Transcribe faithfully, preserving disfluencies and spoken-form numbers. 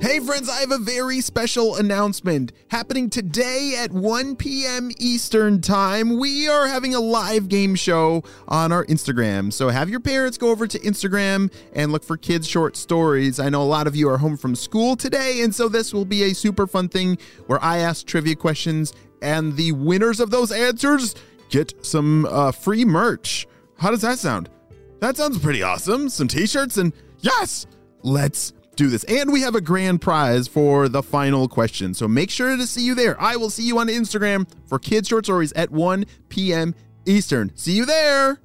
Hey friends, I have a very special announcement happening today at one p.m. Eastern Time. We are having a live game show on our Instagram. So have your parents go over to Instagram and look for Kids Short Stories. I know a lot of you are home from school today, and so this will be a super fun thing where I ask trivia questions and the winners of those answers get some uh, free merch. How does that sound? That sounds pretty awesome. Some t-shirts and yes, let's do this. And we have a grand prize for the final question. So make sure to see you there. I will see you on Instagram for Kids Short Stories at one p.m. Eastern. See you there.